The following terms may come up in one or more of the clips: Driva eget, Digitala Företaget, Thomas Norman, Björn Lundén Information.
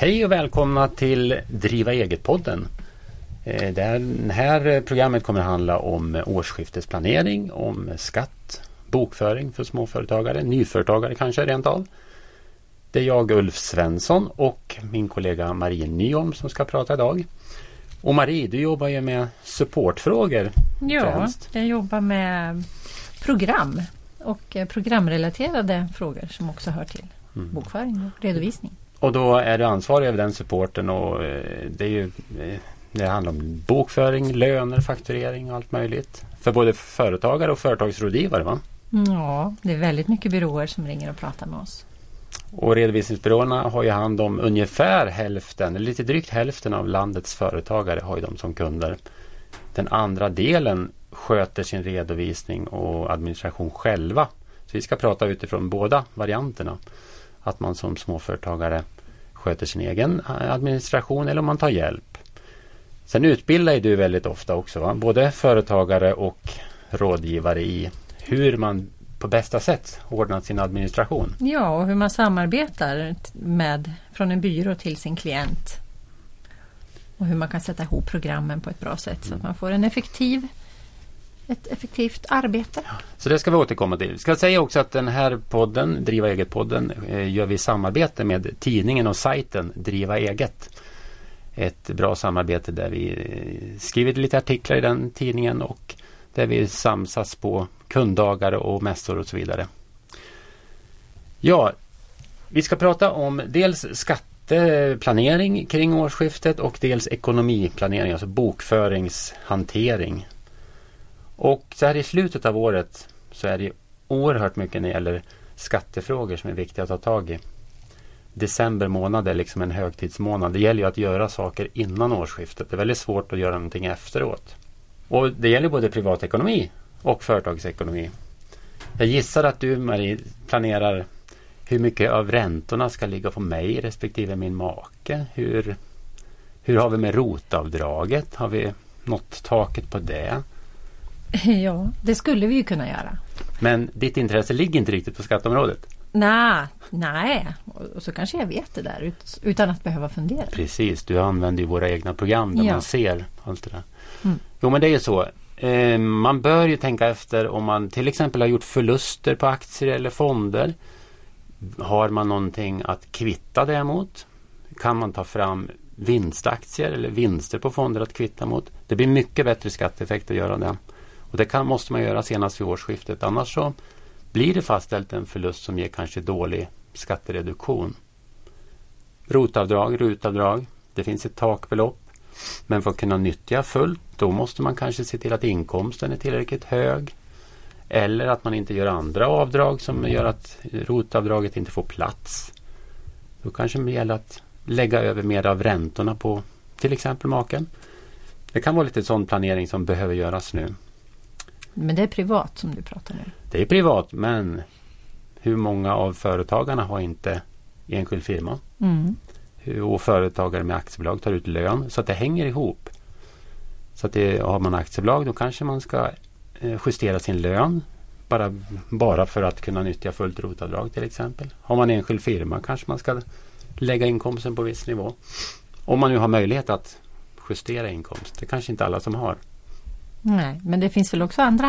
Hej och välkomna till Driva eget-podden. Det här programmet kommer att handla om årsskiftesplanering, om skatt, bokföring för småföretagare, nyföretagare kanske rent av. Det är jag, Ulf Svensson, och min kollega Marie Nyholm som ska prata idag. Och Marie, du jobbar ju med supportfrågor. Ja, främst. Jag jobbar med program och programrelaterade frågor som också hör till bokföring och redovisning. Och då är du ansvarig över den supporten, och det är ju, det handlar om bokföring, löner, fakturering och allt möjligt. För både företagare och företagsrådgivare, va? Ja, det är väldigt mycket byråer som ringer och pratar med oss. Och redovisningsbyråerna har ju hand om ungefär hälften, lite drygt hälften av landets företagare har ju de som kunder. Den andra delen sköter sin redovisning och administration själva. Så vi ska prata utifrån båda varianterna. Att man som småföretagare sköter sin egen administration eller om man tar hjälp. Sen utbildar du väldigt ofta också, va? Både företagare och rådgivare i hur man på bästa sätt ordnar sin administration. Ja, och hur man samarbetar med från en byrå till sin klient. Och hur man kan sätta ihop programmen på ett bra sätt så att man får en ett effektivt arbete. Så det ska vi återkomma till. Ska jag säga också att den här podden, Driva eget-podden, gör vi i samarbete med tidningen och sajten Driva eget. Ett bra samarbete där vi skriver lite artiklar i den tidningen och där vi samsas på kunddagar och mässor och så vidare. Ja, vi ska prata om dels skatteplanering kring årsskiftet och dels ekonomiplanering, alltså bokföringshantering. Och så här i slutet av året så är det oerhört mycket när det gäller skattefrågor som är viktiga att ta tag i. December månad är liksom en högtidsmånad. Det gäller ju att göra saker innan årsskiftet. Det är väldigt svårt att göra någonting efteråt. Och det gäller både privatekonomi och företagsekonomi. Jag gissar att du, Marie, planerar hur mycket av räntorna ska ligga på mig respektive min make. Hur har vi med rotavdraget? Har vi nått taket på det? Ja, det skulle vi ju kunna göra. Men ditt intresse ligger inte riktigt på skatteområdet? Nej. Och så kanske jag vet det där utan att behöva fundera. Precis, du använder ju våra egna program där man ser allt det där. Jo, men det är ju så. Man bör ju tänka efter om man till exempel har gjort förluster på aktier eller fonder. Har man någonting att kvitta det mot? Kan man ta fram vinstaktier eller vinster på fonder att kvitta mot? Det blir mycket bättre skatteeffekt att göra det. Och det måste man göra senast vid årsskiftet. Annars så blir det fastställt en förlust som ger kanske dålig skattereduktion. Rotavdrag. Det finns ett takbelopp. Men för att kunna nyttja fullt, då måste man kanske se till att inkomsten är tillräckligt hög. Eller att man inte gör andra avdrag som gör att rotavdraget inte får plats. Då kanske det gäller att lägga över mer av räntorna på till exempel maken. Det kan vara lite sån planering som behöver göras nu. Men det är privat som du pratar nu. Det är privat, men hur många av företagarna har inte enskild firma? Och företagare med aktiebolag tar ut lön, så att det hänger ihop. Så att har man aktiebolag, då kanske man ska justera sin lön bara för att kunna nyttja fullt rotavdrag till exempel. Har man enskild firma kanske man ska lägga inkomsten på viss nivå. Om man nu har möjlighet att justera inkomst. Det kanske inte alla som har. Nej, men det finns väl också andra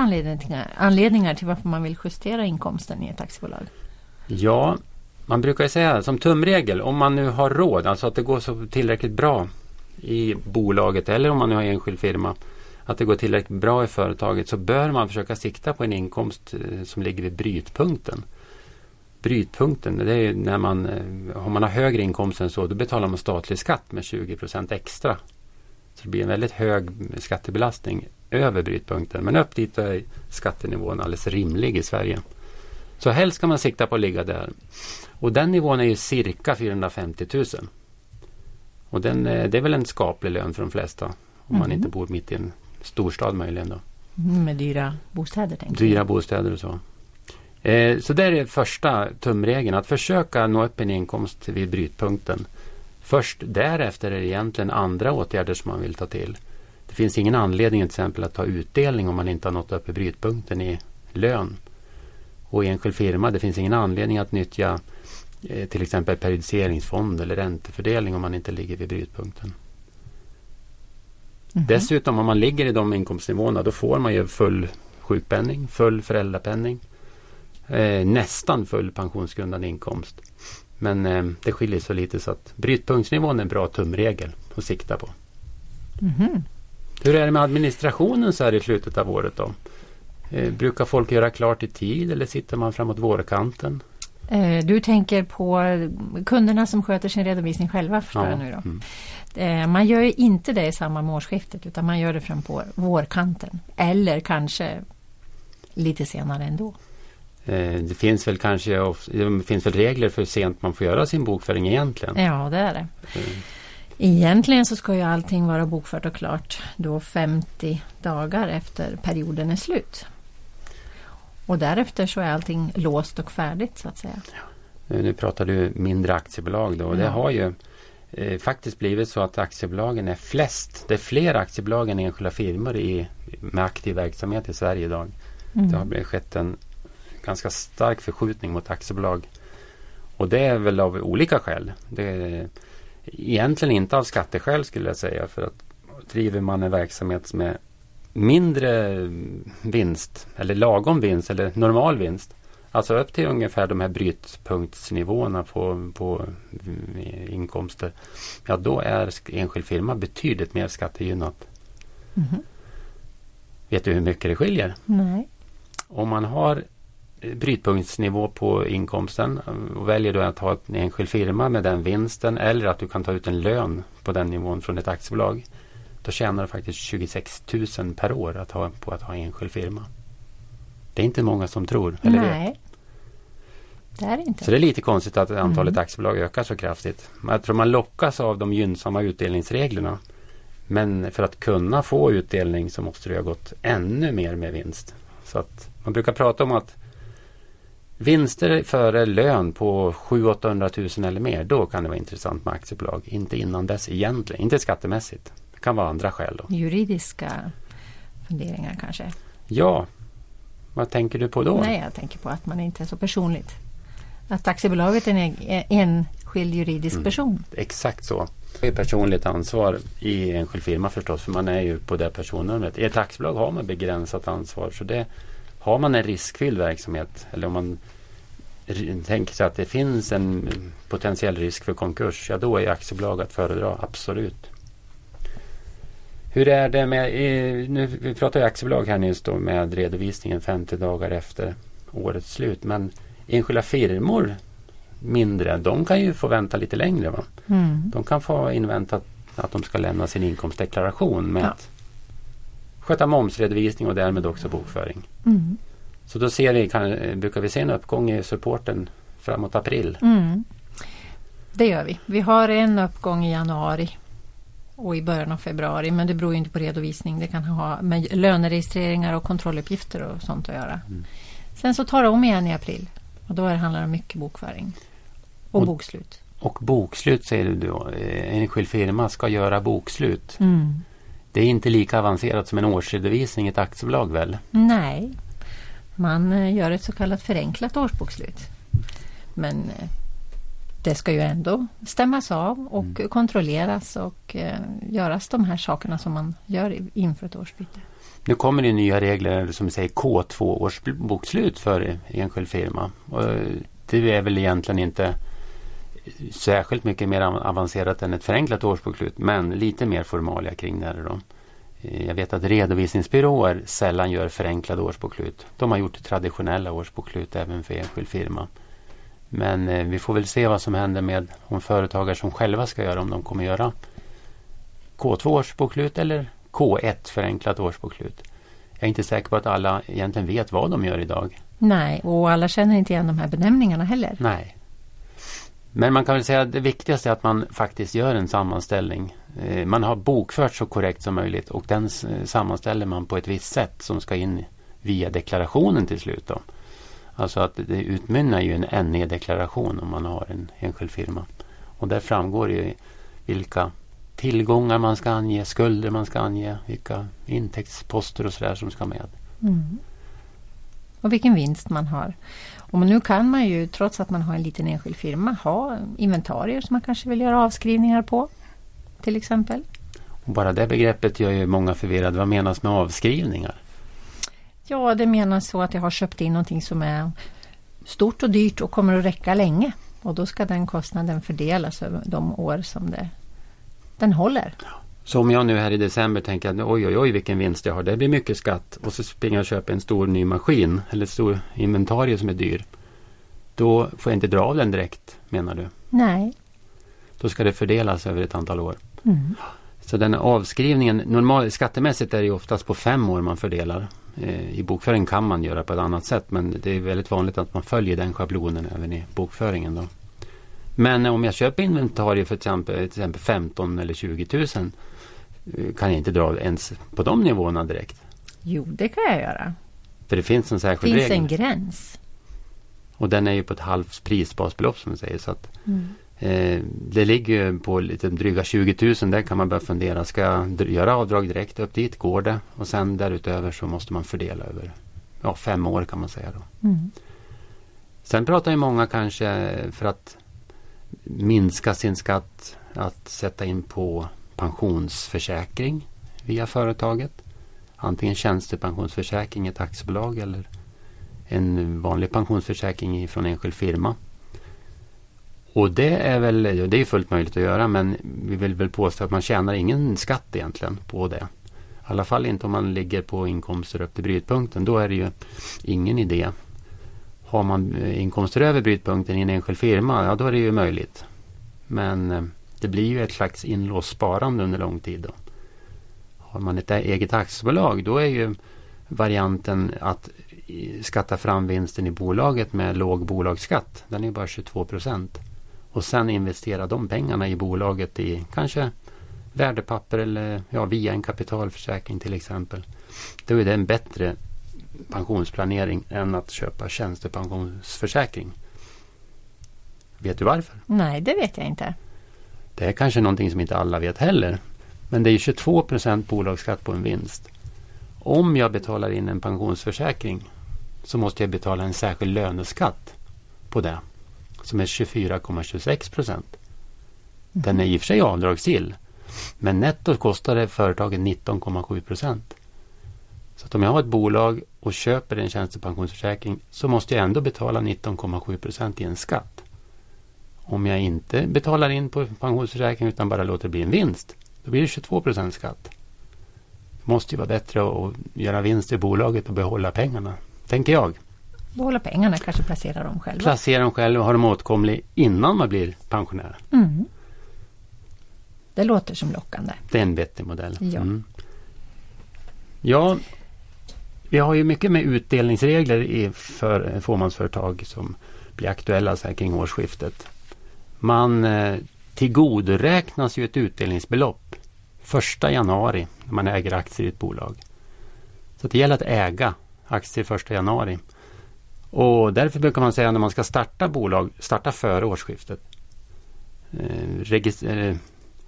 anledningar till varför man vill justera inkomsten i ett aktiebolag? Ja, man brukar ju säga som tumregel, om man nu har råd, alltså att det går så tillräckligt bra i bolaget eller om man nu har enskild firma, att det går tillräckligt bra i företaget, så bör man försöka sikta på en inkomst som ligger vid brytpunkten. Brytpunkten, det är ju när man, om man har högre inkomst än så, då betalar man statlig skatt med 20% extra. Så det blir en väldigt hög skattebelastning över brytpunkten, men upp dit är skattenivån alldeles rimlig i Sverige. Så helst ska man sikta på att ligga där. Och den nivån är ju cirka 450 000. Och det är väl en skaplig lön för de flesta. Om man inte bor mitt i en storstad möjligen då. Med dyra bostäder tänker jag. Dyra bostäder och så. Så där är första tumregeln. Att försöka nå upp en inkomst vid brytpunkten. Först därefter är det egentligen andra åtgärder som man vill ta till. Det finns ingen anledning till exempel att ta utdelning om man inte har nått upp i brytpunkten i lön. Och enskild firma, det finns ingen anledning att nyttja till exempel periodiseringsfond eller räntefördelning om man inte ligger vid brytpunkten. Mm-hmm. Dessutom om man ligger i de inkomstnivåerna då får man ju full sjukpenning, full föräldrapenning, nästan full pensionsgrundande inkomst. Men det skiljer så lite så att brytpunktsnivån är en bra tumregel att sikta på. Mm-hmm. Hur är det med administrationen så här i slutet av året då? Brukar folk göra klart i tid eller sitter man framåt vårkanten? Du tänker på kunderna som sköter sin redovisning själva förstår jag nu då. Mm. Man gör ju inte det i samband med årsskiftet utan man gör det fram på vårkanten eller kanske lite senare ändå. Det finns väl regler för hur sent man får göra sin bokföring egentligen. Ja, det är det. Egentligen så ska ju allting vara bokfört och klart då 50 dagar efter perioden är slut. Och därefter så är allting låst och färdigt så att säga. Ja. Nu pratar du mindre aktiebolag då. Det har ju faktiskt blivit så att aktiebolagen är flest. Det är fler aktiebolag än enskilda firmor med aktiv verksamhet i Sverige idag. Mm. Det har skett en ganska stark förskjutning mot aktiebolag. Och det är väl av olika skäl. Det är egentligen inte av skatteskäl skulle jag säga. För att driver man en verksamhet som är mindre vinst eller lagom vinst eller normal vinst, alltså upp till ungefär de här brytpunktsnivåerna på inkomster, ja då är enskild firma betydligt mer skattegynnat. Mm-hmm. Vet du hur mycket det skiljer? Nej. Om man har brytpunktsnivå på inkomsten och väljer då att ha en enskild firma med den vinsten eller att du kan ta ut en lön på den nivån från ett aktiebolag, då tjänar du faktiskt 26 000 per år på att ha enskild firma. Det är inte många som tror eller vet. Det är inte. Så det är lite konstigt att antalet aktiebolag ökar så kraftigt. Jag tror man lockas av de gynnsamma utdelningsreglerna. Men för att kunna få utdelning så måste det ha gått ännu mer med vinst. Så att man brukar prata om att vinster före lön på 700-800 000 eller mer, då kan det vara intressant med aktiebolag. Inte innan dess egentligen, inte skattemässigt. Kan vara andra skäl då. Juridiska funderingar kanske. Ja, vad tänker du på då? Nej, jag tänker på att man inte är så personligt. Att aktiebolaget är en enskild juridisk person. Exakt så. Det är personligt ansvar i enskild firma förstås, för man är ju på det personnumret. I ett aktiebolag har man begränsat ansvar, så det har man en riskfylld verksamhet. Eller om man tänker sig att det finns en potentiell risk för konkurs, ja då är aktiebolag att föredra, absolut. Hur är det med, nu vi pratar ju aktiebolag här nyss då med redovisningen 50 dagar efter årets slut, men enskilda firmor mindre, de kan ju få vänta lite längre va? Mm. De kan få invänta att de ska lämna sin inkomstdeklaration med att sköta momsredovisning och därmed också bokföring. Mm. Så då brukar vi se en uppgång i supporten framåt april. Mm. Det gör vi. Vi har en uppgång i januari och i början av februari, men det beror ju inte på redovisning. Det kan ha med löneregistreringar och kontrolluppgifter och sånt att göra. Mm. Sen så tar det om igen i april och då handlar det om mycket bokföring och bokslut. Och bokslut säger du då, enskild firma ska göra bokslut. Mm. Det är inte lika avancerat som en årsredovisning i ett aktiebolag väl? Nej, man gör ett så kallat förenklat årsbokslut. Men det ska ju ändå stämmas av och kontrolleras och göras de här sakerna som man gör inför ett årsbyte. Nu kommer det nya regler som säger K2-årsbokslut för enskild firma. Och det är väl egentligen inte särskilt mycket mer avancerat än ett förenklat årsbokslut, men lite mer formalia kring det här då. Jag vet att redovisningsbyråer sällan gör förenklade årsbokslut. De har gjort traditionella årsbokslut även för enskild firma. Men vi får väl se vad som händer med om företagare som själva ska göra, om de kommer göra K2-årsbokslut eller K1 förenklat årsbokslut. Jag är inte säker på att alla egentligen vet vad de gör idag. Nej, och alla känner inte igen de här benämningarna heller. Nej. Men man kan väl säga att det viktigaste är att man faktiskt gör en sammanställning. Man har bokfört så korrekt som möjligt och den sammanställer man på ett visst sätt som ska in via deklarationen till slut då. Alltså att det utmynnar ju en NE-deklaration om man har en enskild firma. Och där framgår ju vilka tillgångar man ska ange, skulder man ska ange, vilka intäktsposter och sådär som ska med. Mm. och vilken vinst man har. Och nu kan man ju, trots att man har en liten enskild firma, ha inventarier som man kanske vill göra avskrivningar på, till exempel. Och bara det begreppet gör ju många förvirrade. Vad menas med avskrivningar? Ja, det menas så att jag har köpt in någonting som är stort och dyrt och kommer att räcka länge. Och då ska den kostnaden fördelas över de år som den håller. Så om jag nu här i december tänker att oj vilken vinst jag har, det blir mycket skatt, och så springer jag och köper en stor ny maskin eller stor inventarie som är dyr, då får jag inte dra av den direkt, menar du? Nej. Då ska det fördelas över ett antal år. Mm. Så den avskrivningen, normalt skattemässigt är det ju oftast på 5 år man fördelar. I bokföringen kan man göra på ett annat sätt, men det är väldigt vanligt att man följer den schablonen även i bokföringen då. Men om jag köper inventarier för till exempel 15 eller 20 000, kan jag inte dra ens på de nivåerna direkt? Jo, det kan jag göra. För det finns en särskild regel. Det finns en gräns. Och den är ju på ett halvt prisbasbelopp som man säger, så att det ligger ju på lite dryga 20 000, där kan man börja fundera, ska jag göra avdrag direkt upp dit, går det? Och sen därutöver så måste man fördela över 5 år kan man säga då. Mm. Sen pratar ju många kanske för att minska sin skatt att sätta in på pensionsförsäkring via företaget. Antingen tjänstepensionsförsäkring i ett aktiebolag eller en vanlig pensionsförsäkring från enskild firma. Och det är fullt möjligt att göra, men vi vill väl påstå att man tjänar ingen skatt egentligen på det. I alla fall inte om man ligger på inkomster upp till brytpunkten, då är det ju ingen idé. Har man inkomster över brytpunkten i en enskild firma, då är det ju möjligt. Men det blir ju ett slags inlåssparande under lång tid då. Har man ett eget aktiebolag, då är ju varianten att skatta fram vinsten i bolaget med låg bolagsskatt. Den är bara 22%. Och sen investera de pengarna i bolaget i kanske värdepapper eller via en kapitalförsäkring till exempel. Då är det en bättre pensionsplanering än att köpa tjänstepensionsförsäkring. Vet du varför? Nej, det vet jag inte. Det är kanske någonting som inte alla vet heller. Men det är 22% bolagsskatt på en vinst. Om jag betalar in en pensionsförsäkring så måste jag betala en särskild löneskatt på det som är 24,26%. Den är i och för sig avdragsgill, men netto kostar det företaget 19,7%. Så att om jag har ett bolag och köper en tjänstepensionsförsäkring så måste jag ändå betala 19,7% i en skatt. Om jag inte betalar in på pensionsförsäkring utan bara låter det bli en vinst, då blir det 22% skatt. Det måste ju vara bättre att göra vinst i bolaget och behålla pengarna, tänker jag. Behålla pengarna, kanske placera dem själva. Placera dem själva och ha dem åtkomlig innan man blir pensionär. Mm. Det låter som lockande. Det är en vettig modell. Ja. Mm. Ja, vi har ju mycket med utdelningsregler i fåmansföretag som blir aktuella så här kring årsskiftet. Man tillgodoräknas ju ett utdelningsbelopp 1 januari när man äger aktier i ett bolag. Så det gäller att äga aktier 1 januari. Och därför brukar man säga när man ska starta bolag, starta före årsskiftet.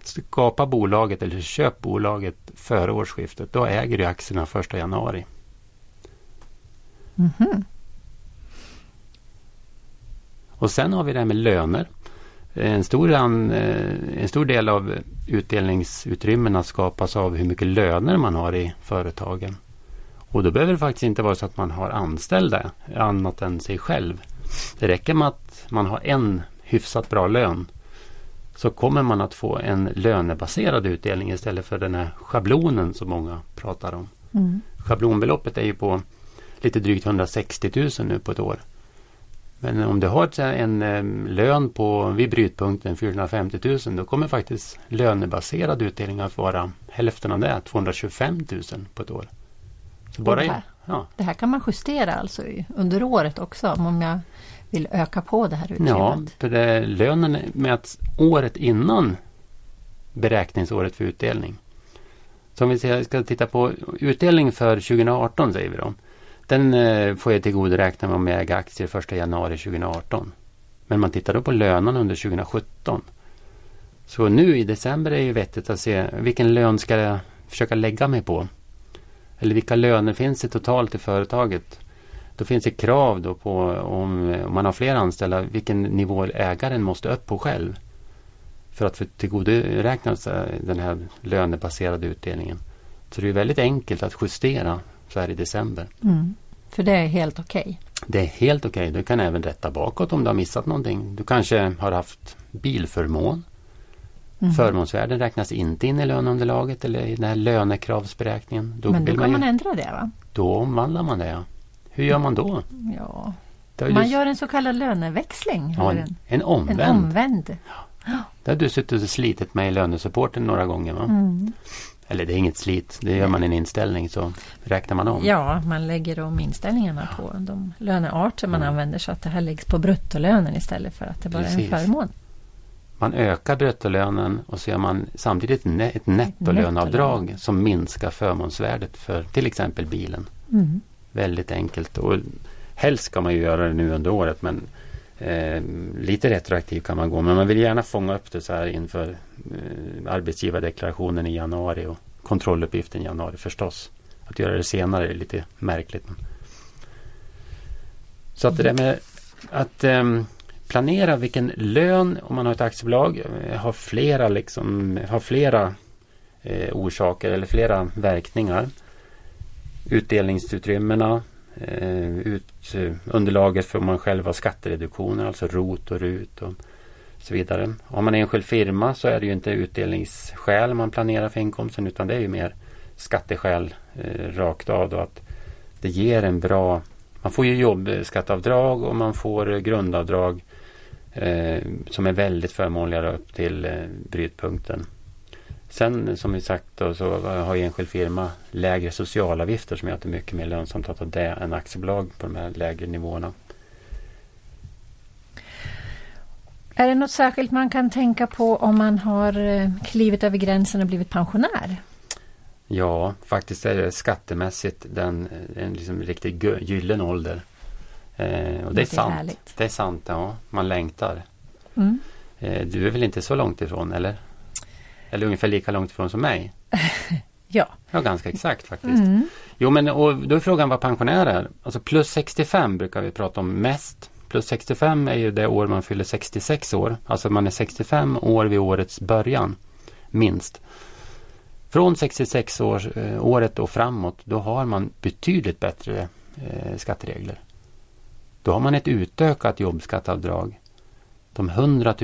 Skapa bolaget eller köp bolaget före årsskiftet. Då äger du aktierna 1 januari. Mm-hmm. Och sen har vi det här med löner. En stor del av utdelningsutrymmena skapas av hur mycket löner man har i företagen. Och då behöver det faktiskt inte vara så att man har anställda annat än sig själv. Det räcker med att man har en hyfsat bra lön, så kommer man att få en lönebaserad utdelning istället för den här schablonen som många pratar om. Mm. Schablonbeloppet är ju på lite drygt 160 000 nu på ett år. Men om du har en lön vid brytpunkten 450 000, då kommer faktiskt lönebaserad utdelning att vara hälften av det, 225 000 på ett år. Så bara det här kan man justera alltså under året också om jag vill öka på det här utrymmet. Ja, för lönen mäts året innan beräkningsåret för utdelning. Så om vi ska titta på utdelning för 2018 säger vi då. Den får jag tillgodoräkna mig om jag äger aktier 1 januari 2018. Men man tittar då på lönen under 2017. Så nu i december är ju vettigt att se vilken lön ska jag försöka lägga mig på. Eller vilka löner finns det totalt i företaget. då finns det krav då på, om man har fler anställda, vilken nivå ägaren måste upp på själv för att tillgodoräkna sig den här lönebaserade utdelningen. Så det är väldigt enkelt att justera så här i december. Mm. För det är helt okej? Det är helt okej. Du kan även rätta bakåt om du har missat någonting. Du kanske har haft bilförmån. Mm. Förmånsvärden räknas inte in i löneunderlaget eller i den här lönekravsberäkningen. Då men då kan man ändra det, va? Då omvandlar man det, ja. Hur gör man då? Ja. Man gör en så kallad löneväxling. Ja, en omvänd. En omvänd. Ja. Det har du suttit och slitit med i lönesupporten några gånger, va? Mm. Eller det är inget slit, det gör man en inställning så räknar man om. Ja, man lägger om inställningarna på de lönearter man använder så att det här läggs på bruttolönen istället för att det bara är en förmån. Man ökar bruttolönen och så gör man samtidigt ett nettolöneavdrag som minskar förmånsvärdet för till exempel bilen. Mm. Väldigt enkelt, och helst ska man ju göra det nu under året, men lite retroaktivt kan man gå, men man vill gärna fånga upp det så här inför arbetsgivardeklarationen i januari och kontrolluppgiften i januari förstås. Att göra det senare är lite märkligt. Så att det där med att planera vilken lön, om man har ett aktiebolag, har flera orsaker eller flera verkningar. Utdelningsutrymmena, underlaget för man själv har skattereduktioner, alltså ROT och RUT och så vidare. Om man är enskild firma så är det ju inte utdelningsskäl man planerar för inkomsten, utan det är ju mer skatteskäl rakt av då, att det ger en bra, man får ju jobbskatteavdrag och man får grundavdrag som är väldigt förmånliga upp till brytpunkten. Sen som vi sagt då, så har ju enskild firma lägre socialavgifter som gör att det är mycket mer lönsamt att ha det än aktiebolag på de här lägre nivåerna. Är det något särskilt man kan tänka på om man har klivit över gränsen och blivit pensionär? Ja, faktiskt är det skattemässigt en liksom riktigt gyllene ålder. Och det är sant. Härligt. Det är sant, ja. Man längtar. Mm. Du är väl inte så långt ifrån, eller? Eller ungefär lika långt ifrån som mig. Ja. Ja, ganska exakt faktiskt. Mm. Jo, men och då är frågan vad pensionär är. Alltså plus 65 brukar vi prata om mest. Plus 65 är ju det år man fyller 66 år. Alltså man är 65 år vid årets början, minst. Från 66 året och framåt, då har man betydligt bättre skatteregler. Då har man ett utökat jobbskatteavdrag. De 100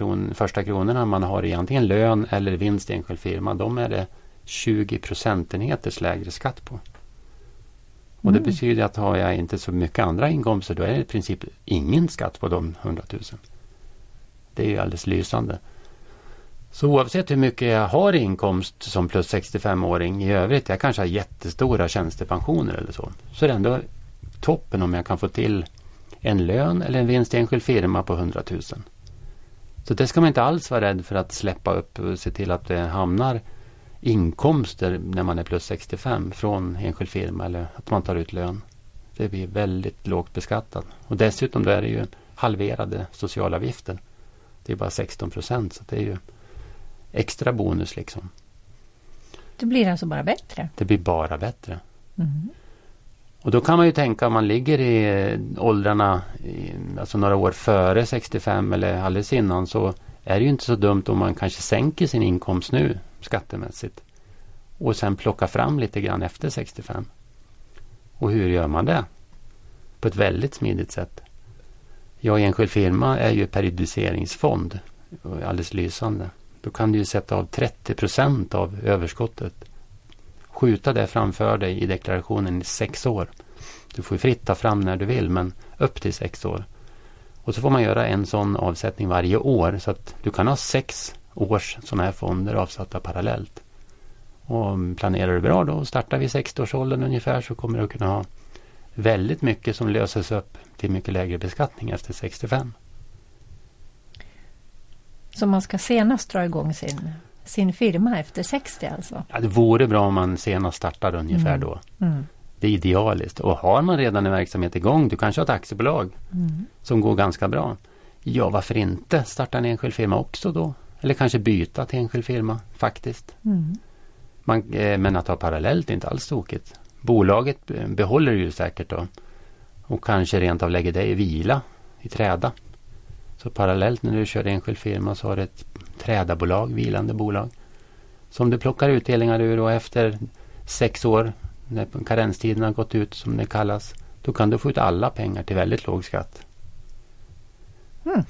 000 första kronorna man har i antingen lön eller vinst i enskild firma, de är det 20% lägre skatt på. Och det betyder att har jag inte så mycket andra inkomster, då är det i princip ingen skatt på de 100 000. Det är ju alldeles lysande. Så oavsett hur mycket jag har i inkomst som plus 65-åring i övrigt, jag kanske har jättestora tjänstepensioner eller så, så är det ändå toppen om jag kan få till en lön eller en vinst i enskild firma på 100 000. Så det ska man inte alls vara rädd för att släppa upp och se till att det hamnar inkomster när man är plus 65 från enskild firma eller att man tar ut lön. Det blir väldigt lågt beskattat. Och dessutom då är det ju halverade socialavgifter. Det är bara 16%, så det är ju extra bonus liksom. Det blir alltså bara bättre? Det blir bara bättre. Mm. Och då kan man ju tänka om man ligger i åldrarna, alltså några år före 65 eller alldeles innan, så är det ju inte så dumt om man kanske sänker sin inkomst nu skattemässigt och sen plockar fram lite grann efter 65. Och hur gör man det? På ett väldigt smidigt sätt. Jag i enskild firma är ju periodiseringsfond, alldeles lysande. Då kan du ju sätta av 30% av överskottet. Skjuta det framför dig i deklarationen i 6 år. Du får ju fritt ta fram när du vill, men upp till 6 år. Och så får man göra en sån avsättning varje år, så att du kan ha 6 års sådana här fonder avsatta parallellt. Och planerar du bra då och startar vid 60-årsåldern ungefär, så kommer du kunna ha väldigt mycket som löses upp till mycket lägre beskattning efter 65. Så man ska senast dra igång sin firma efter 60 alltså? Ja, det vore bra om man senast startar ungefär då. Mm. Det är idealiskt. Och har man redan en verksamhet igång, du kanske har ett aktiebolag som går ganska bra. Ja, varför inte starta en enskild firma också då? Eller kanske byta till enskild firma faktiskt. Mm. Men att ha parallellt är inte alls tokigt. Bolaget behåller ju säkert då. och kanske rent av lägger dig i vila, i träda. Så parallellt när du kör enskild firma så har du ett trädabolag, vilande bolag, som du plockar utdelningar ur, och efter 6 år när karenstiden har gått ut, som det kallas, då kan du få ut alla pengar till väldigt låg skatt. Mm.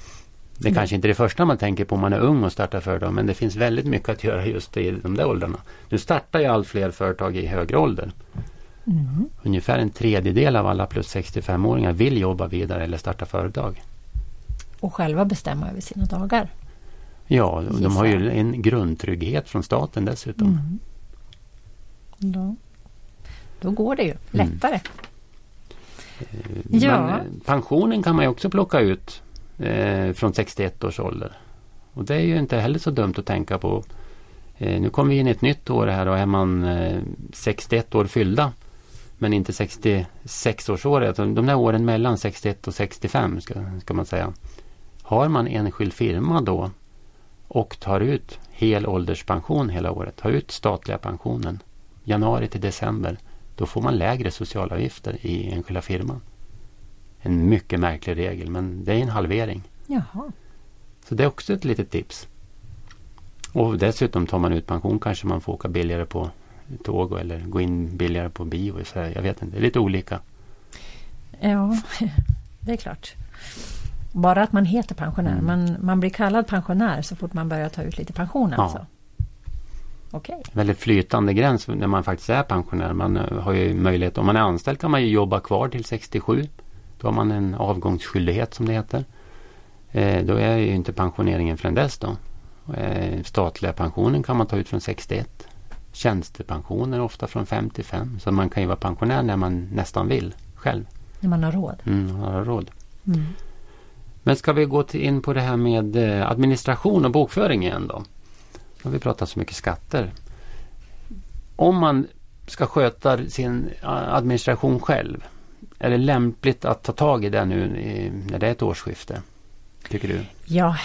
Det är kanske inte det första man tänker på om man är ung och startar företag, men det finns väldigt mycket att göra just i de där åldrarna. Nu startar ju allt fler företag i högre ålder. Mm. Ungefär 1/3 av alla plus 65-åringar vill jobba vidare eller starta företag. Och själva bestämma över sina dagar. Ja, gissa. De har ju en grundtrygghet från staten dessutom. Mm. Då går det ju lättare. Mm. Men ja. Pensionen kan man ju också plocka ut från 61 års ålder. Och det är ju inte heller så dumt att tänka på. Nu kommer vi in i ett nytt år här, och är man 61 år fyllda men inte 66 års år, alltså de där åren mellan 61 och 65 ska man säga. Har man enskild firma då och tar ut hel ålderspension hela året, tar ut statliga pensionen januari till december, då får man lägre socialavgifter i enskilda firman. En mycket märklig regel, men det är en halvering. Jaha. Så det är också ett litet tips. Och dessutom tar man ut pension kanske man får åka billigare på tåg eller gå in billigare på bio. Så jag vet inte, det är lite olika. Ja, det är klart. Bara att man heter pensionär. Mm. Man blir kallad pensionär så fort man börjar ta ut lite pension alltså. Okej. Väldigt flytande gräns när man faktiskt är pensionär. Man har ju möjlighet, om man är anställd kan man ju jobba kvar till 67. Då har man en avgångsskyldighet som det heter. Då är ju inte pensioneringen förrän dess då. Statliga pensionen kan man ta ut från 61. Tjänstepensioner ofta från 55. Så man kan ju vara pensionär när man nästan vill själv. När man har råd. Mm. Men ska vi gå in på det här med administration och bokföring igen då? När vi pratar så mycket skatter. Om man ska sköta sin administration själv, är det lämpligt att ta tag i det nu när det är ett årsskifte, tycker du? Ja,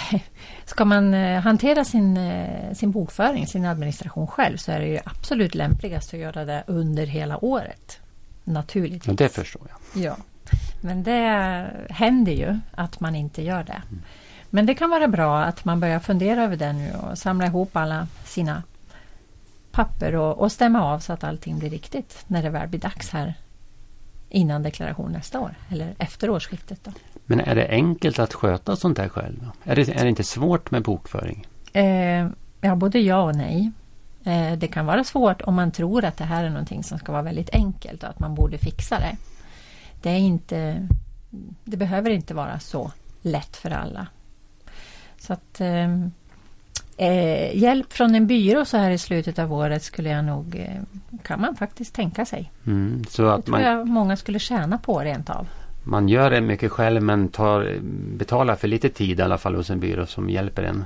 ska man hantera sin bokföring, sin administration själv, så är det ju absolut lämpligast att göra det under hela året, naturligtvis. Ja, det förstår jag. Ja, men det händer ju att man inte gör det. Mm. Men det kan vara bra att man börjar fundera över det nu och samla ihop alla sina papper och stämma av så att allting blir riktigt när det väl blir dags här. Innan deklaration nästa år, eller efter årsskiftet då. Men är det enkelt att sköta sånt här själv? Är det inte svårt med bokföring? Ja, både ja och nej. Det kan vara svårt om man tror att det här är någonting som ska vara väldigt enkelt och att man borde fixa det. Det behöver inte vara så lätt för alla. Så att hjälp från en byrå så här i slutet av året skulle jag nog kan man faktiskt tänka sig. Mm, så att många skulle tjäna på rent av. Man gör det mycket själv men betalar för lite tid i alla fall hos en byrå som hjälper en.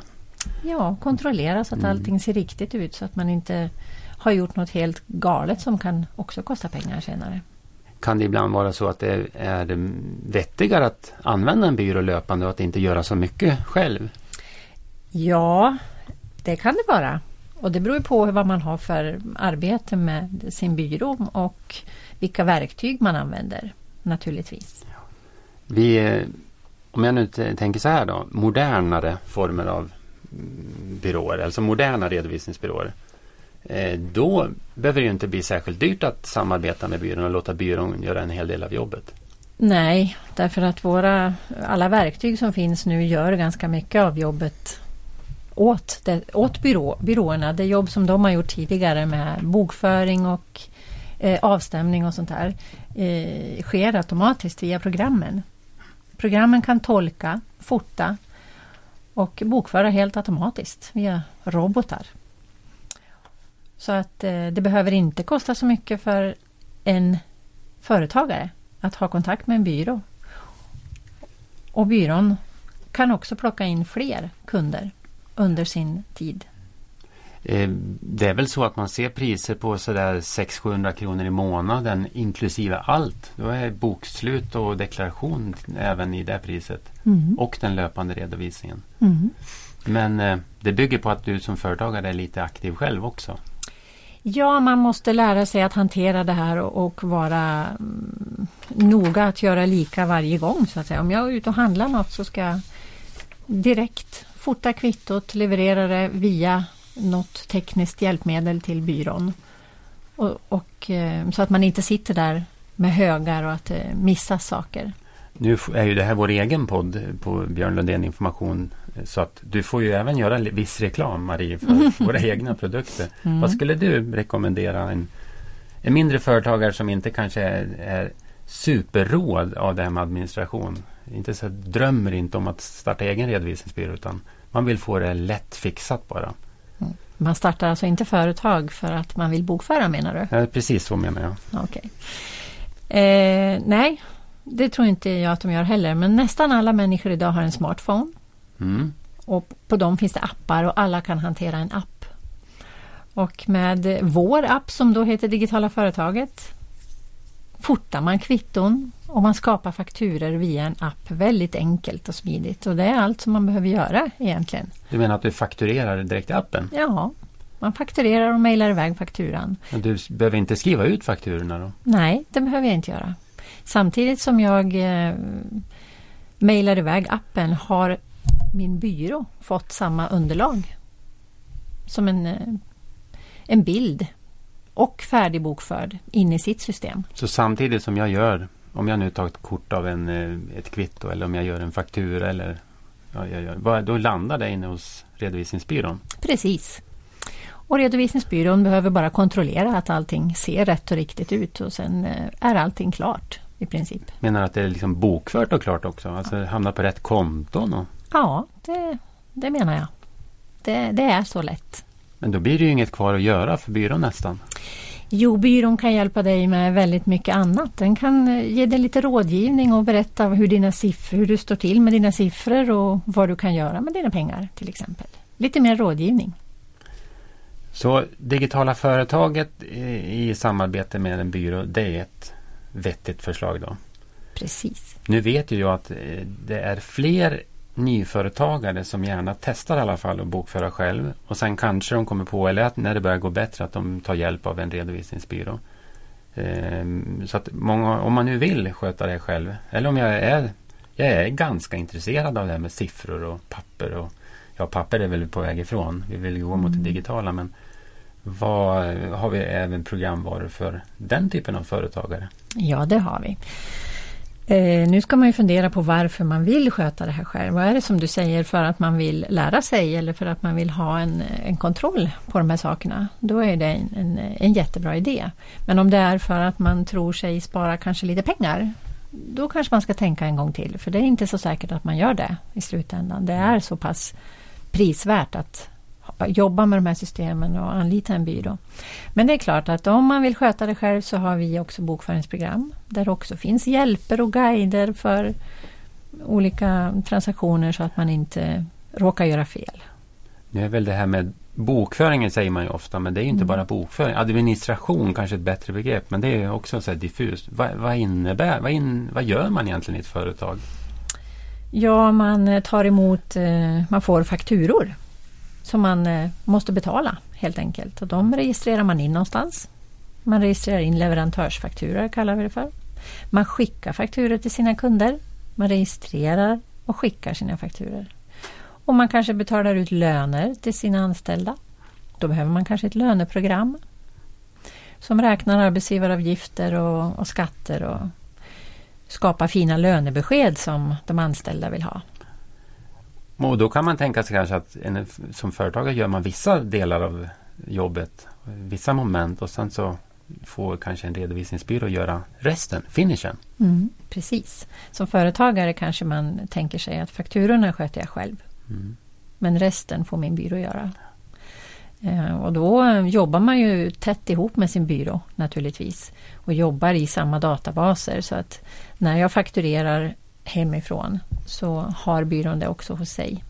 Ja, kontrollera så att allting ser riktigt ut, så att man inte har gjort något helt galet som kan också kosta pengar senare. Kan det ibland vara så att det är vettigare att använda en byrå löpande och att inte göra så mycket själv? Ja, det kan det vara. Och det beror på vad man har för arbete med sin byrå och vilka verktyg man använder, naturligtvis. Om jag nu tänker så här då, modernare former av byråer, alltså moderna redovisningsbyråer, då behöver det ju inte bli särskilt dyrt att samarbeta med byrån och låta byrån göra en hel del av jobbet. Nej, därför att alla verktyg som finns nu gör ganska mycket av jobbet åt byråerna. Det jobb som de har gjort tidigare med bokföring och avstämning och sånt här sker automatiskt via programmen. Programmen kan tolka, fota och bokföra helt automatiskt via robotar. Så att det behöver inte kosta så mycket för en företagare att ha kontakt med en byrå. Och byrån kan också plocka in fler kunder under sin tid. Det är väl så att man ser priser på sådär 600-700 kronor i månaden inklusive allt. Då är bokslut och deklaration även i det priset. Mm. Och den löpande redovisningen. Mm. Men det bygger på att du som företagare är lite aktiv själv också. Ja, man måste lära sig att hantera det här och vara noga att göra lika varje gång så att säga. Om jag är ute och handlar något så ska jag direkt fota kvittot, leverera det via något tekniskt hjälpmedel till byrån. Och så att man inte sitter där med högar och att missa saker. Nu är ju det här vår egen podd på Björn Lundén Information, så att du får ju även göra viss reklam, Marie, för våra egna produkter. Mm. Vad skulle du rekommendera en mindre företagare som inte kanske är superråd av det här med administration? Inte så drömmer inte om att starta egen redovisningsbyrå, utan man vill få det lätt fixat bara. Mm. Man startar alltså inte företag för att man vill bokföra, menar du? Ja, precis så menar jag. Okej. Nej, det tror inte jag att de gör heller. Men nästan alla människor idag har en smartphone. Mm. Och på dem finns det appar och alla kan hantera en app. Och med vår app som då heter Digitala Företaget fotar man kvitton och man skapar fakturer via en app väldigt enkelt och smidigt. Och det är allt som man behöver göra egentligen. Du menar att du fakturerar direkt i appen? Ja, man fakturerar och mejlar iväg fakturan. Men du behöver inte skriva ut fakturorna då? Nej, det behöver jag inte göra. Samtidigt som jag mejlar iväg appen har min byrå fått samma underlag som en bild och färdigbokförd in i sitt system. Så samtidigt som jag gör, om jag nu tar ett kort av ett kvitto eller om jag gör en faktura eller då landar det inne hos redovisningsbyrån? Precis. Och redovisningsbyrån behöver bara kontrollera att allting ser rätt och riktigt ut och sen är allting klart i princip. Menar att det är liksom bokfört och klart också? Alltså ja. Hamnar på rätt konton? Och... Ja, det menar jag. Det är så lätt. Men då blir det ju inget kvar att göra för byrån nästan. Jo, byrån kan hjälpa dig med väldigt mycket annat. Den kan ge dig lite rådgivning och berätta hur du står till med dina siffror och vad du kan göra med dina pengar till exempel. Lite mer rådgivning. Så Digitala Företaget i samarbete med en byrå, det är ett vettigt förslag då? Precis. Nu vet ju jag att det är fler nyföretagare som gärna testar i alla fall och bokföra själv, och sen kanske de kommer på, eller att när det börjar gå bättre, att de tar hjälp av en redovisningsbyrå. Så att många, om man nu vill sköta det själv, eller om jag är ganska intresserad av det här med siffror och papper, och papper är väl på väg ifrån, vi vill gå mot det digitala, men har vi även programvaror för den typen av företagare? Ja, det har vi. Nu ska man ju fundera på varför man vill sköta det här själv. Vad är det som du säger, för att man vill lära sig eller för att man vill ha en kontroll på de här sakerna? Då är det en jättebra idé. Men om det är för att man tror sig spara kanske lite pengar, då kanske man ska tänka en gång till. För det är inte så säkert att man gör det i slutändan. Det är så pass prisvärt att jobba med de här systemen och anlita en byrå. Men det är klart att om man vill sköta det själv så har vi också bokföringsprogram där också finns hjälper och guider för olika transaktioner så att man inte råkar göra fel. Nu är väl det här med bokföringen säger man ju ofta, men det är ju inte bara bokföring. Administration kanske är ett bättre begrepp, men det är också så här diffust. Vad gör man egentligen i ett företag? Ja, man tar emot, man får fakturor som man måste betala helt enkelt. Och de registrerar man in någonstans. Man registrerar in leverantörsfakturor, kallar vi det för. Man skickar fakturor till sina kunder. Man registrerar och skickar sina fakturor. Och man kanske betalar ut löner till sina anställda. Då behöver man kanske ett löneprogram som räknar arbetsgivaravgifter och skatter och skapar fina lönebesked som de anställda vill ha. Och då kan man tänka sig kanske att som företagare gör man vissa delar av jobbet, vissa moment, och sen så får kanske en redovisningsbyrå göra resten, finishen. Mm, precis. Som företagare kanske man tänker sig att fakturorna sköter jag själv. Mm. Men resten får min byrå göra. Och då jobbar man ju tätt ihop med sin byrå naturligtvis och jobbar i samma databaser, så att när jag fakturerar hemifrån så har byrån det också hos sig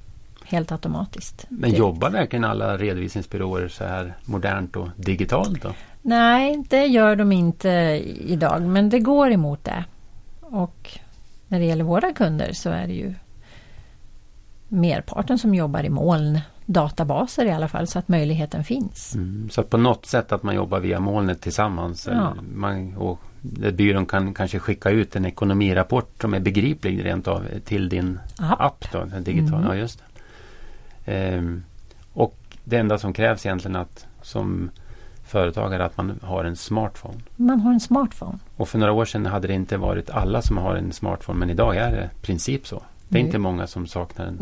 helt automatiskt. Men jobbar verkligen alla redovisningsbyråer så här modernt och digitalt då? Nej, det gör de inte idag, men det går emot det. Och när det gäller våra kunder så är det ju merparten som jobbar i molndatabaser i alla fall, så att möjligheten finns. Mm, så att på något sätt att man jobbar via molnet tillsammans, ja. där byrån kan kanske skicka ut en ekonomirapport som är begriplig rent av till din app då, den digitala. Ja, just det. Och det enda som krävs egentligen att som företagare att man har en smartphone. Man har en smartphone. Och för några år sedan hade det inte varit alla som har en smartphone, men idag är det i princip så. Det är inte många som saknar en.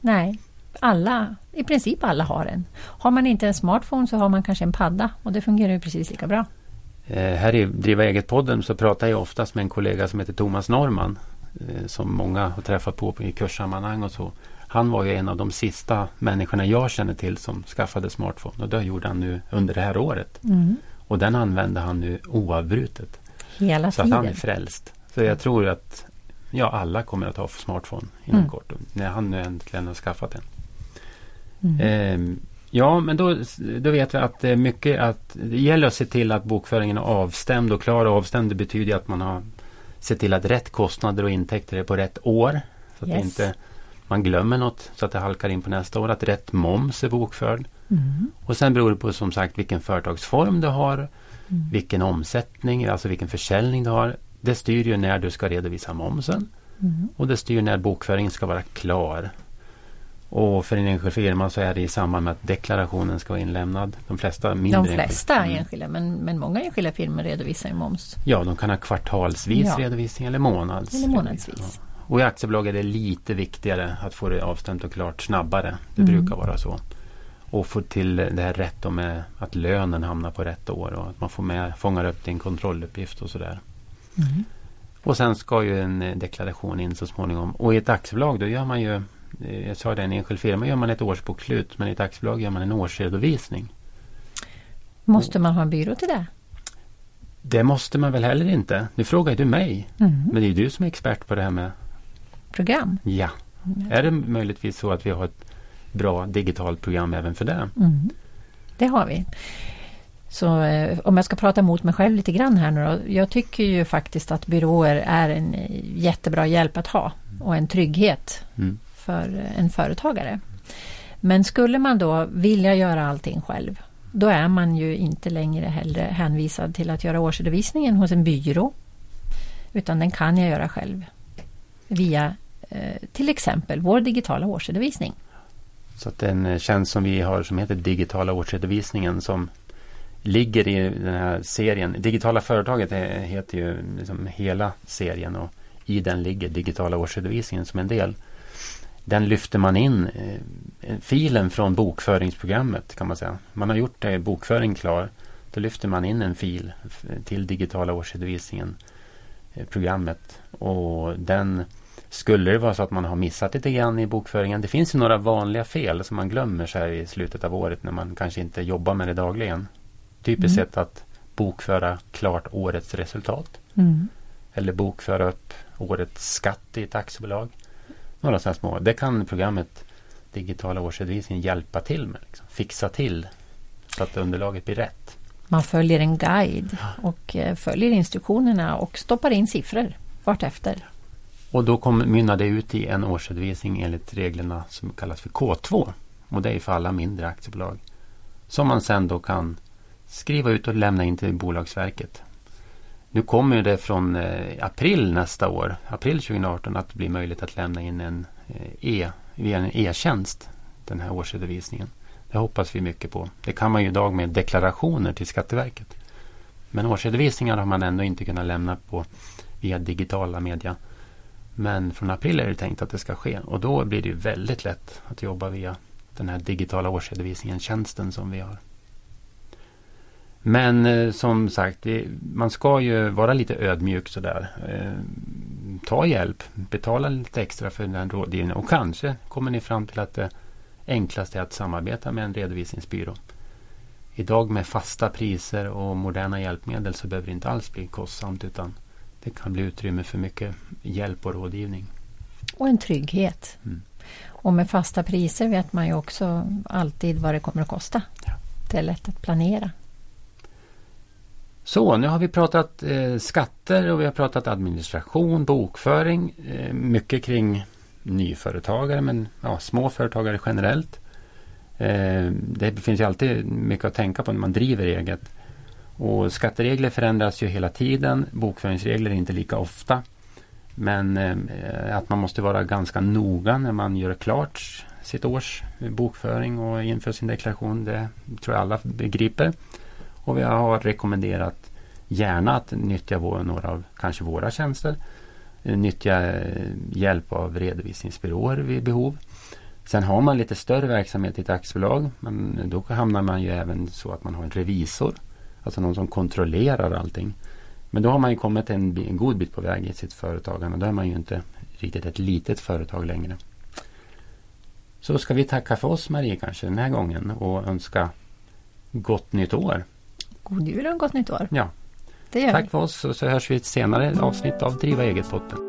Nej. Alla, i princip alla har en. Har man inte en smartphone så har man kanske en padda och det fungerar ju precis lika bra. Här i Driva eget-podden så pratar jag oftast med en kollega som heter Thomas Norman som många har träffat på i kurssammanhang och så. Han var ju en av de sista människorna jag känner till som skaffade smartphone och det gjorde han nu under det här året. Mm. Och den använde han nu oavbrutet. Hela tiden. Så att han är frälst. Så jag tror att alla kommer att ha smartphone inom kort när han nu äntligen har skaffat en. Men då vet vi att det är mycket att det gäller att se till att bokföringen är avstämd och klar. Avstämd betyder att man har sett till att rätt kostnader och intäkter är på rätt år så att inte man glömmer något så att det halkar in på nästa år, att rätt moms är bokförd. Och sen beror det på som sagt vilken företagsform du har, vilken omsättning, alltså vilken försäljning du har. Det styr ju när du ska redovisa momsen och det styr när bokföringen ska vara klar. Och för en enskild firma så är det i samband med att deklarationen ska vara inlämnad. De flesta enskilda, men många enskilda firmor redovisar ju moms. Ja, de kan ha kvartalsvis redovisning eller månadsvis. Ja. Och i aktiebolag är det lite viktigare att få det avstämt och klart snabbare. Det brukar vara så. Och få till det här rätt och med att lönen hamnar på rätt år och att man fångar upp din kontrolluppgift och sådär. Och sen ska ju en deklaration in så småningom. Och i ett aktiebolag då gör man ju, jag sa det, en enskild firma gör man ett årsbokslut, men i ett aktiebolag gör man en årsredovisning. Måste man ha en byrå till det? Det måste man väl heller inte. Nu frågar du mig, men det är du som är expert på det här med program. Ja, är det möjligtvis så att vi har ett bra digitalt program även för det? Det har vi. Så om jag ska prata mot mig själv lite grann här nu då. Jag tycker ju faktiskt att byråer är en jättebra hjälp att ha och en trygghet för en företagare. Men skulle man då vilja göra allting själv, då är man ju inte längre heller hänvisad till att göra årsredovisningen hos en byrå, utan den kan jag göra själv via till exempel vår digitala årsredovisning. Så att den tjänst som vi har som heter digitala årsredovisningen som ligger i den här serien. Digitala företaget heter ju liksom hela serien och i den ligger digitala årsredovisningen som en del. Den lyfter man in filen från bokföringsprogrammet kan man säga. Man har gjort det, bokföring klar. Då lyfter man in en fil till digitala årsredovisningen programmet. Och den skulle det vara så att man har missat lite grann i bokföringen. Det finns ju några vanliga fel som man glömmer så här i slutet av året när man kanske inte jobbar med det dagligen. Typiskt sätt att bokföra klart årets resultat. Eller bokföra upp årets skatt i ett aktiebolag. Några sådana små. Det kan programmet digitala årsredovisningen hjälpa till med. Liksom. Fixa till så att underlaget blir rätt. Man följer en guide och följer instruktionerna och stoppar in siffror vart efter. Och då mynnar det ut i en årsredovisning enligt reglerna som kallas för K2. Och det är för alla mindre aktiebolag. Som man sen då kan skriva ut och lämna in till Bolagsverket. Nu kommer det från april nästa år, april 2018, att bli möjligt att lämna in via en e-tjänst, den här årsredovisningen. Det hoppas vi mycket på. Det kan man ju idag med deklarationer till Skatteverket. Men årsredovisningar har man ändå inte kunnat lämna på via digitala media. Men från april är det tänkt att det ska ske. Och då blir det ju väldigt lätt att jobba via den här digitala årsredovisningen-tjänsten som vi har. Men som sagt, man ska ju vara lite ödmjuk sådär. Ta hjälp, betala lite extra för den rådgivningen. Och kanske kommer ni fram till att det enklaste är att samarbeta med en redovisningsbyrå. Idag med fasta priser och moderna hjälpmedel så behöver det inte alls bli kostsamt, utan det kan bli utrymme för mycket hjälp och rådgivning. Och en trygghet. Och med fasta priser vet man ju också alltid vad det kommer att kosta. Ja. Det är lätt att planera. Så, nu har vi pratat skatter och vi har pratat administration, bokföring, mycket kring nyföretagare men småföretagare generellt. Det finns ju alltid mycket att tänka på när man driver eget. Och skatteregler förändras ju hela tiden, bokföringsregler är inte lika ofta. Men att man måste vara ganska noga när man gör klart sitt års bokföring och inför sin deklaration, det tror jag alla begriper. Och vi har rekommenderat gärna att nyttja några av kanske våra tjänster. Nyttja hjälp av redovisningsbyråer vid behov. Sen har man lite större verksamhet i ett aktiebolag, men då hamnar man ju även så att man har en revisor. Alltså någon som kontrollerar allting. Men då har man ju kommit en god bit på väg i sitt företagande. Då är man ju inte riktigt ett litet företag längre. Så ska vi tacka för oss, Marie, kanske den här gången och önska gott nytt år. God jul och gott nytt år. Ja. Tack för oss, och så hörs vi i ett senare avsnitt av Driva eget-podden.